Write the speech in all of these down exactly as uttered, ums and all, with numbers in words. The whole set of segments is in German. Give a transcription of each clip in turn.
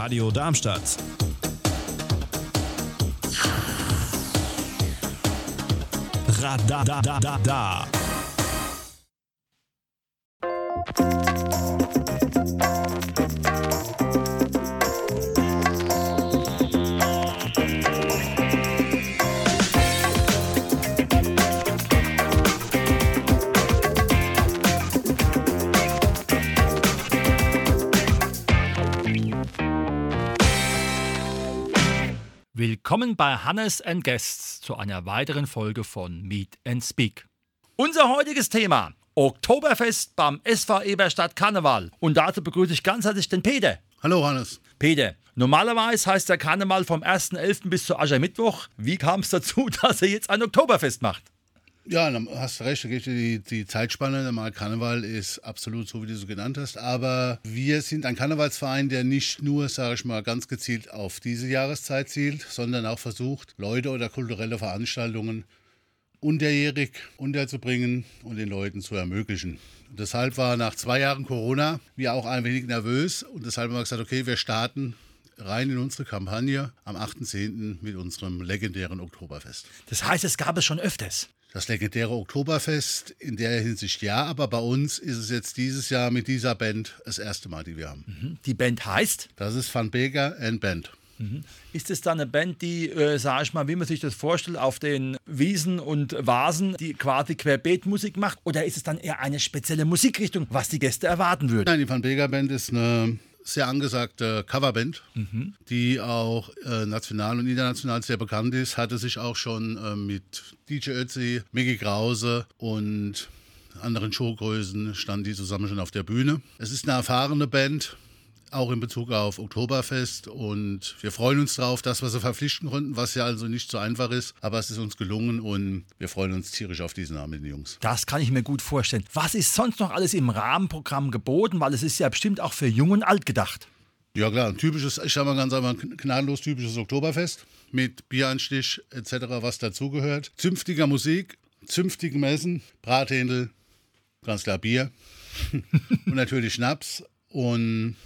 Radio Darmstadt. Radar da da da da. Willkommen bei Hannes and Guests zu einer weiteren Folge von Meet and Speak. Unser heutiges Thema: Oktoberfest beim S V Eberstadt Karneval. Und dazu begrüße ich ganz herzlich den Peter. Hallo Hannes. Peter, normalerweise heißt der Karneval vom ersten elften bis zu Aschermittwoch. Wie kam es dazu, dass er jetzt ein Oktoberfest macht? Ja, dann hast du recht, da gibt es die, die Zeitspanne. Normal Karneval ist absolut so, wie du es so genannt hast. Aber wir sind ein Karnevalsverein, der nicht nur, sage ich mal, ganz gezielt auf diese Jahreszeit zielt, sondern auch versucht, Leute oder kulturelle Veranstaltungen unterjährig unterzubringen und den Leuten zu ermöglichen. Und deshalb war nach zwei Jahren Corona wir auch ein wenig nervös. Und deshalb haben wir gesagt, okay, wir starten rein in unsere Kampagne am achten zehnten mit unserem legendären Oktoberfest. Das heißt, es gab es schon öfters. Das legendäre Oktoberfest, in der Hinsicht ja, aber bei uns ist es jetzt dieses Jahr mit dieser Band das erste Mal, die wir haben. Die Band heißt? Das ist Van Bega and Band. Mhm. Ist es dann eine Band, die, äh, sag ich mal, wie man sich das vorstellt, auf den Wiesen und Vasen, die quasi querbeet Musik macht? Oder ist es dann eher eine spezielle Musikrichtung, was die Gäste erwarten würden? Nein, die Van Bega Band ist eine sehr angesagte Coverband, mhm, die auch äh, national und international sehr bekannt ist, hatte sich auch schon äh, mit D J Ötzi, Mickie Krause und anderen Showgrößen standen die zusammen schon auf der Bühne. Es ist eine erfahrene Band, auch in Bezug auf Oktoberfest, und wir freuen uns drauf, dass wir sie verpflichten konnten, was ja also nicht so einfach ist, aber es ist uns gelungen und wir freuen uns tierisch auf diesen Abend, die Jungs. Das kann ich mir gut vorstellen. Was ist sonst noch alles im Rahmenprogramm geboten, weil es ist ja bestimmt auch für Jung und Alt gedacht? Ja klar, ein typisches, ich sag mal ganz einfach, ein gnadenlos typisches Oktoberfest mit Biereinstich et cetera, was dazugehört. Zünftiger Musik, zünftigen Messen, Brathändel, ganz klar Bier und natürlich Schnaps und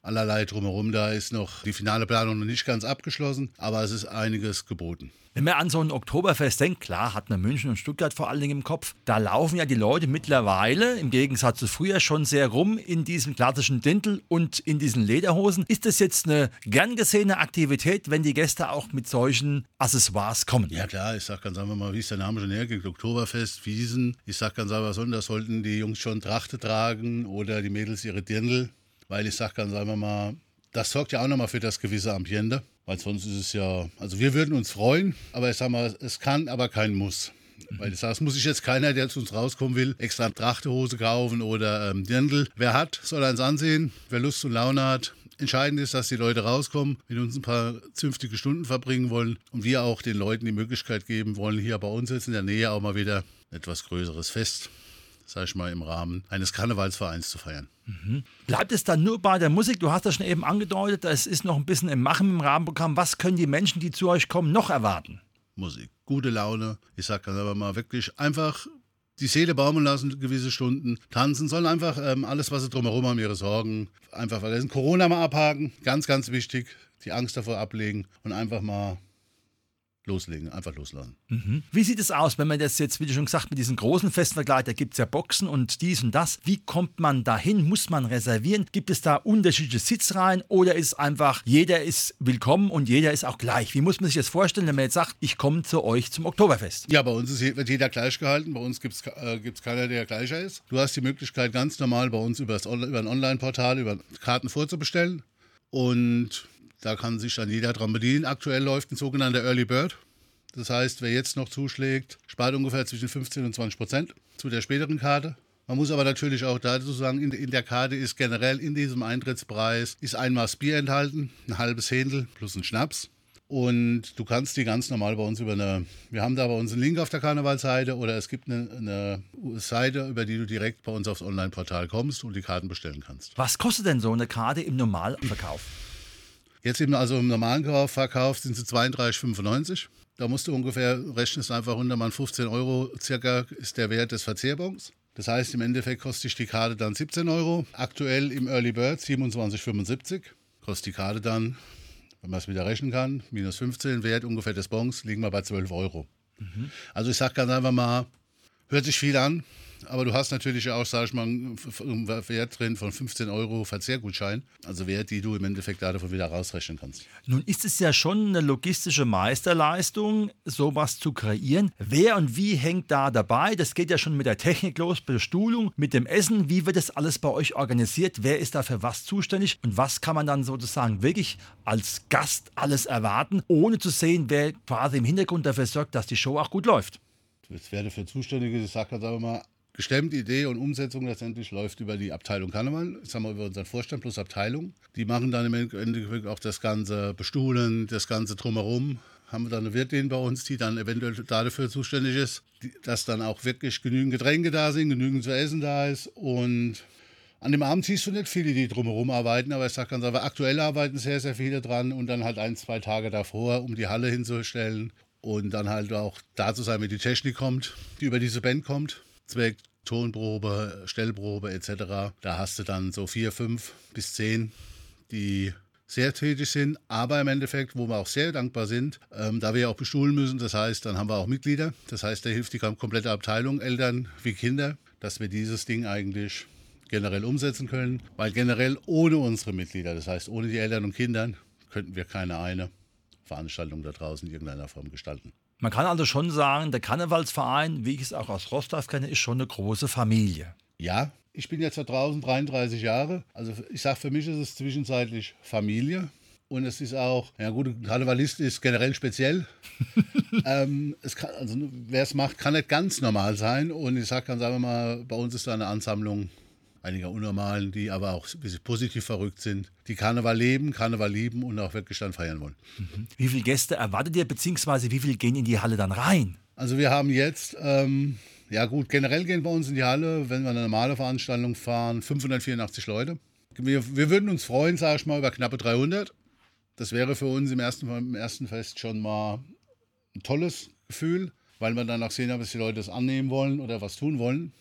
allerlei drumherum. Da ist noch die finale Planung noch nicht ganz abgeschlossen, aber es ist einiges geboten. Wenn man an so ein Oktoberfest denkt, klar, hat man München und Stuttgart vor allen Dingen im Kopf, da laufen ja die Leute mittlerweile, im Gegensatz zu früher, schon sehr rum in diesem klassischen Dintel und in diesen Lederhosen. Ist das jetzt eine gern gesehene Aktivität, wenn die Gäste auch mit solchen Accessoires kommen? Ja klar, ich sag ganz einfach mal, wie es der Name schon hergibt, Oktoberfest, Wiesen. Ich sag ganz einfach, da sollten die Jungs schon Trachte tragen oder die Mädels ihre Dirndl. Weil ich sage ganz einfach mal, das sorgt ja auch nochmal für das gewisse Ambiente. Weil sonst ist es ja, also wir würden uns freuen, aber ich sage mal, es kann, aber kein Muss. Weil ich sage, es muss sich jetzt keiner, der zu uns rauskommen will, extra Trachtehose kaufen oder ähm, Dirndl. Wer hat, soll eins ansehen. Wer Lust und Laune hat. Entscheidend ist, dass die Leute rauskommen, mit uns ein paar zünftige Stunden verbringen wollen und wir auch den Leuten die Möglichkeit geben wollen, hier bei uns jetzt in der Nähe auch mal wieder ein etwas größeres Fest, sag ich mal, im Rahmen eines Karnevalsvereins zu feiern. Mhm. Bleibt es dann nur bei der Musik? Du hast das schon eben angedeutet, es ist noch ein bisschen im Machen im Rahmenprogramm. Was können die Menschen, die zu euch kommen, noch erwarten? Musik, gute Laune. Ich sag ganz einfach mal, wirklich einfach die Seele baumeln lassen, gewisse Stunden tanzen, sollen einfach ähm, alles, was sie drumherum haben, ihre Sorgen einfach vergessen. Corona mal abhaken, ganz, ganz wichtig. Die Angst davor ablegen und einfach mal loslegen, einfach loslassen. Mhm. Wie sieht es aus, wenn man das jetzt, wie du schon gesagt, mit diesen großen Festen vergleicht, da gibt es ja Boxen und dies und das. Wie kommt man dahin? Muss man reservieren? Gibt es da unterschiedliche Sitzreihen oder ist einfach, jeder ist willkommen und jeder ist auch gleich? Wie muss man sich das vorstellen, wenn man jetzt sagt, ich komme zu euch zum Oktoberfest? Ja, bei uns ist, wird jeder gleich gehalten. Bei uns gibt es äh, gibt's keiner, der gleicher ist. Du hast die Möglichkeit, ganz normal bei uns über, das, über ein Online-Portal, über Karten vorzubestellen und da kann sich dann jeder dran bedienen. Aktuell läuft ein sogenannter Early Bird. Das heißt, wer jetzt noch zuschlägt, spart ungefähr zwischen fünfzehn und zwanzig Prozent zu der späteren Karte. Man muss aber natürlich auch dazu sagen, in, in der Karte ist generell in diesem Eintrittspreis ist ein Maß Bier enthalten, ein halbes Händel plus ein Schnaps. Und du kannst die ganz normal bei uns über eine, wir haben da bei uns einen Link auf der Karnevalsseite oder es gibt eine, eine Seite, über die du direkt bei uns aufs Online-Portal kommst und die Karten bestellen kannst. Was kostet denn so eine Karte im Normalverkauf? Jetzt eben also im normalen Verkauf sind sie zweiunddreißig Euro fünfundneunzig. Da musst du ungefähr rechnest einfach hundertmal fünfzehn Euro circa ist der Wert des Verzehrbaums. Das heißt, im Endeffekt kostet die Karte dann siebzehn Euro. Aktuell im Early Bird siebenundzwanzig Euro fünfundsiebzig. kostet die Karte dann, wenn man es wieder rechnen kann, minus fünfzehn Wert ungefähr des Bons, liegen wir bei zwölf Euro. Mhm. Also ich sage ganz einfach mal, hört sich viel an, aber du hast natürlich auch, sag ich mal, einen Wert drin von fünfzehn Euro Verzehrgutschein, also Wert, die du im Endeffekt davon wieder rausrechnen kannst. Nun ist es ja schon eine logistische Meisterleistung, sowas zu kreieren. Wer und wie hängt da dabei? Das geht ja schon mit der Technik los, Bestuhlung, mit dem Essen. Wie wird das alles bei euch organisiert? Wer ist da für was zuständig? Und was kann man dann sozusagen wirklich als Gast alles erwarten, ohne zu sehen, wer quasi im Hintergrund dafür sorgt, dass die Show auch gut läuft? Jetzt werde für Zuständige, ich sage aber mal, gestemmt, Idee und Umsetzung letztendlich läuft über die Abteilung Kannemann, jetzt haben wir über unseren Vorstand plus Abteilung. Die machen dann im Endeffekt auch das ganze Bestuhlen, das ganze Drumherum. Haben wir dann eine Wirtin bei uns, die dann eventuell dafür zuständig ist, dass dann auch wirklich genügend Getränke da sind, genügend zu essen da ist. Und an dem Abend siehst du nicht viele, die drumherum arbeiten, aber ich sage ganz einfach, aktuell arbeiten sehr, sehr viele dran und dann halt ein, zwei Tage davor, um die Halle hinzustellen und dann halt auch da zu sein, wenn die Technik kommt, die über diese Band kommt. Zweck Tonprobe, Stellprobe et cetera. Da hast du dann so vier, fünf bis zehn, die sehr tätig sind, aber im Endeffekt, wo wir auch sehr dankbar sind, ähm, da wir ja auch bestuhlen müssen, das heißt, dann haben wir auch Mitglieder, das heißt, da hilft die komplette Abteilung, Eltern wie Kinder, dass wir dieses Ding eigentlich generell umsetzen können, weil generell ohne unsere Mitglieder, das heißt, ohne die Eltern und Kindern, könnten wir keine eine Veranstaltung da draußen in irgendeiner Form gestalten. Man kann also schon sagen, der Karnevalsverein, wie ich es auch aus Rostlaff kenne, ist schon eine große Familie. Ja, ich bin jetzt da draußen dreiunddreißig Jahre. Also ich sage, für mich ist es zwischenzeitlich Familie. Und es ist auch, ja gut, ein Karnevalist ist generell speziell. ähm, es kann, also wer es macht, kann nicht ganz normal sein. Und ich sage, sagen wir mal, bei uns ist da eine Ansammlung einiger Unnormalen, die aber auch ein bisschen positiv verrückt sind, die Karneval leben, Karneval lieben und auch wirklich dann feiern wollen. Mhm. Wie viele Gäste erwartet ihr, beziehungsweise wie viele gehen in die Halle dann rein? Also wir haben jetzt, ähm, ja gut, generell gehen bei uns in die Halle, wenn wir eine normale Veranstaltung fahren, fünfhundertvierundachtzig Leute. Wir, wir würden uns freuen, sage ich mal, über knappe dreihundert. Das wäre für uns im ersten, im ersten Fest schon mal ein tolles Gefühl, weil wir dann auch sehen, ob die Leute das annehmen wollen oder was tun wollen.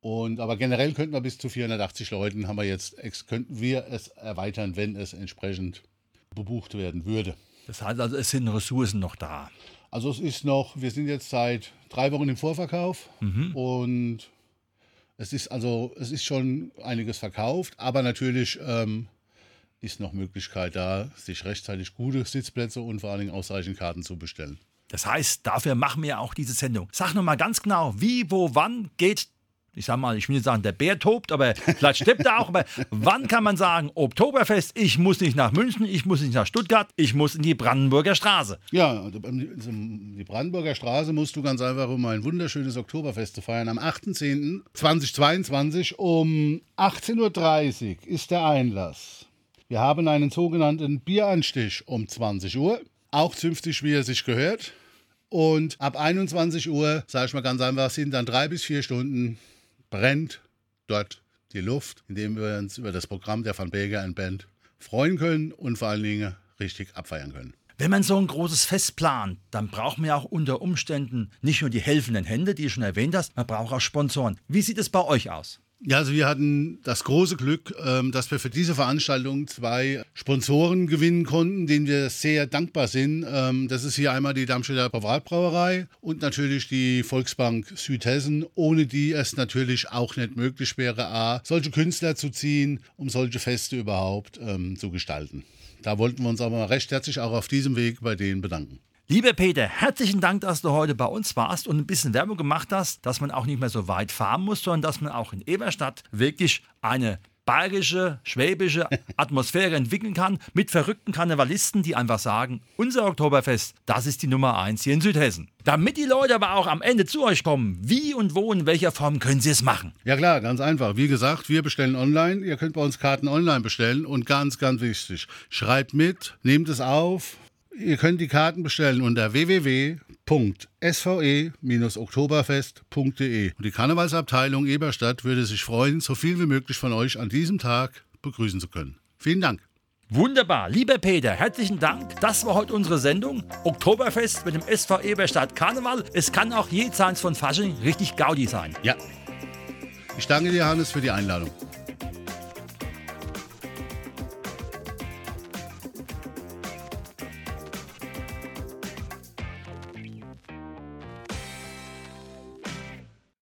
Und, aber generell könnten wir bis zu vierhundertachtzig Leuten haben wir jetzt, könnten wir es erweitern, wenn es entsprechend bebucht werden würde. Das heißt also, es sind Ressourcen noch da. Also es ist noch, wir sind jetzt seit drei Wochen im Vorverkauf mhm. und es ist also, es ist schon einiges verkauft, aber natürlich ähm, ist noch Möglichkeit da, sich rechtzeitig gute Sitzplätze und vor allen Dingen ausreichend Karten zu bestellen. Das heißt, dafür machen wir auch diese Sendung. Sag nochmal ganz genau, wie, wo, wann geht das? Ich sag mal, ich will nicht sagen, der Bär tobt, aber vielleicht steppt er auch. Aber wann kann man sagen, Oktoberfest, ich muss nicht nach München, ich muss nicht nach Stuttgart, ich muss in die Brandenburger Straße? Ja, die Brandenburger Straße musst du ganz einfach, um ein wunderschönes Oktoberfest zu feiern. Am achter zehnter zweitausendzweiundzwanzig um achtzehn Uhr dreißig ist der Einlass. Wir haben einen sogenannten Bieranstich um zwanzig Uhr, auch zünftig, wie er sich gehört. Und ab einundzwanzig Uhr, sag ich mal ganz einfach, sind dann drei bis vier Stunden brennt dort die Luft, indem wir uns über das Programm der Van Bega and Band freuen können und vor allen Dingen richtig abfeiern können. Wenn man so ein großes Fest plant, dann braucht man ja auch unter Umständen nicht nur die helfenden Hände, die du schon erwähnt hast, man braucht auch Sponsoren. Wie sieht es bei euch aus? Ja, also wir hatten das große Glück, dass wir für diese Veranstaltung zwei Sponsoren gewinnen konnten, denen wir sehr dankbar sind. Das ist hier einmal die Darmstädter Privatbrauerei und natürlich die Volksbank Südhessen, ohne die es natürlich auch nicht möglich wäre, A, solche Künstler zu ziehen, um solche Feste überhaupt ähm, zu gestalten. Da wollten wir uns aber recht herzlich auch auf diesem Weg bei denen bedanken. Lieber Peter, herzlichen Dank, dass du heute bei uns warst und ein bisschen Werbung gemacht hast, dass man auch nicht mehr so weit fahren muss, sondern dass man auch in Eberstadt wirklich eine bayerische, schwäbische Atmosphäre entwickeln kann mit verrückten Karnevalisten, die einfach sagen, unser Oktoberfest, das ist die Nummer eins hier in Südhessen. Damit die Leute aber auch am Ende zu euch kommen, wie und wo in welcher Form können sie es machen? Ja klar, ganz einfach. Wie gesagt, wir bestellen online. Ihr könnt bei uns Karten online bestellen und ganz, ganz wichtig, schreibt mit, nehmt es auf. Ihr könnt die Karten bestellen unter w w w punkt s v e Bindestrich oktoberfest punkt d e. Und die Karnevalsabteilung Eberstadt würde sich freuen, so viel wie möglich von euch an diesem Tag begrüßen zu können. Vielen Dank. Wunderbar. Lieber Peter, herzlichen Dank. Das war heute unsere Sendung. Oktoberfest mit dem S V Eberstadt Karneval. Es kann auch jenseits von Fasching richtig Gaudi sein. Ja. Ich danke dir, Hannes, für die Einladung.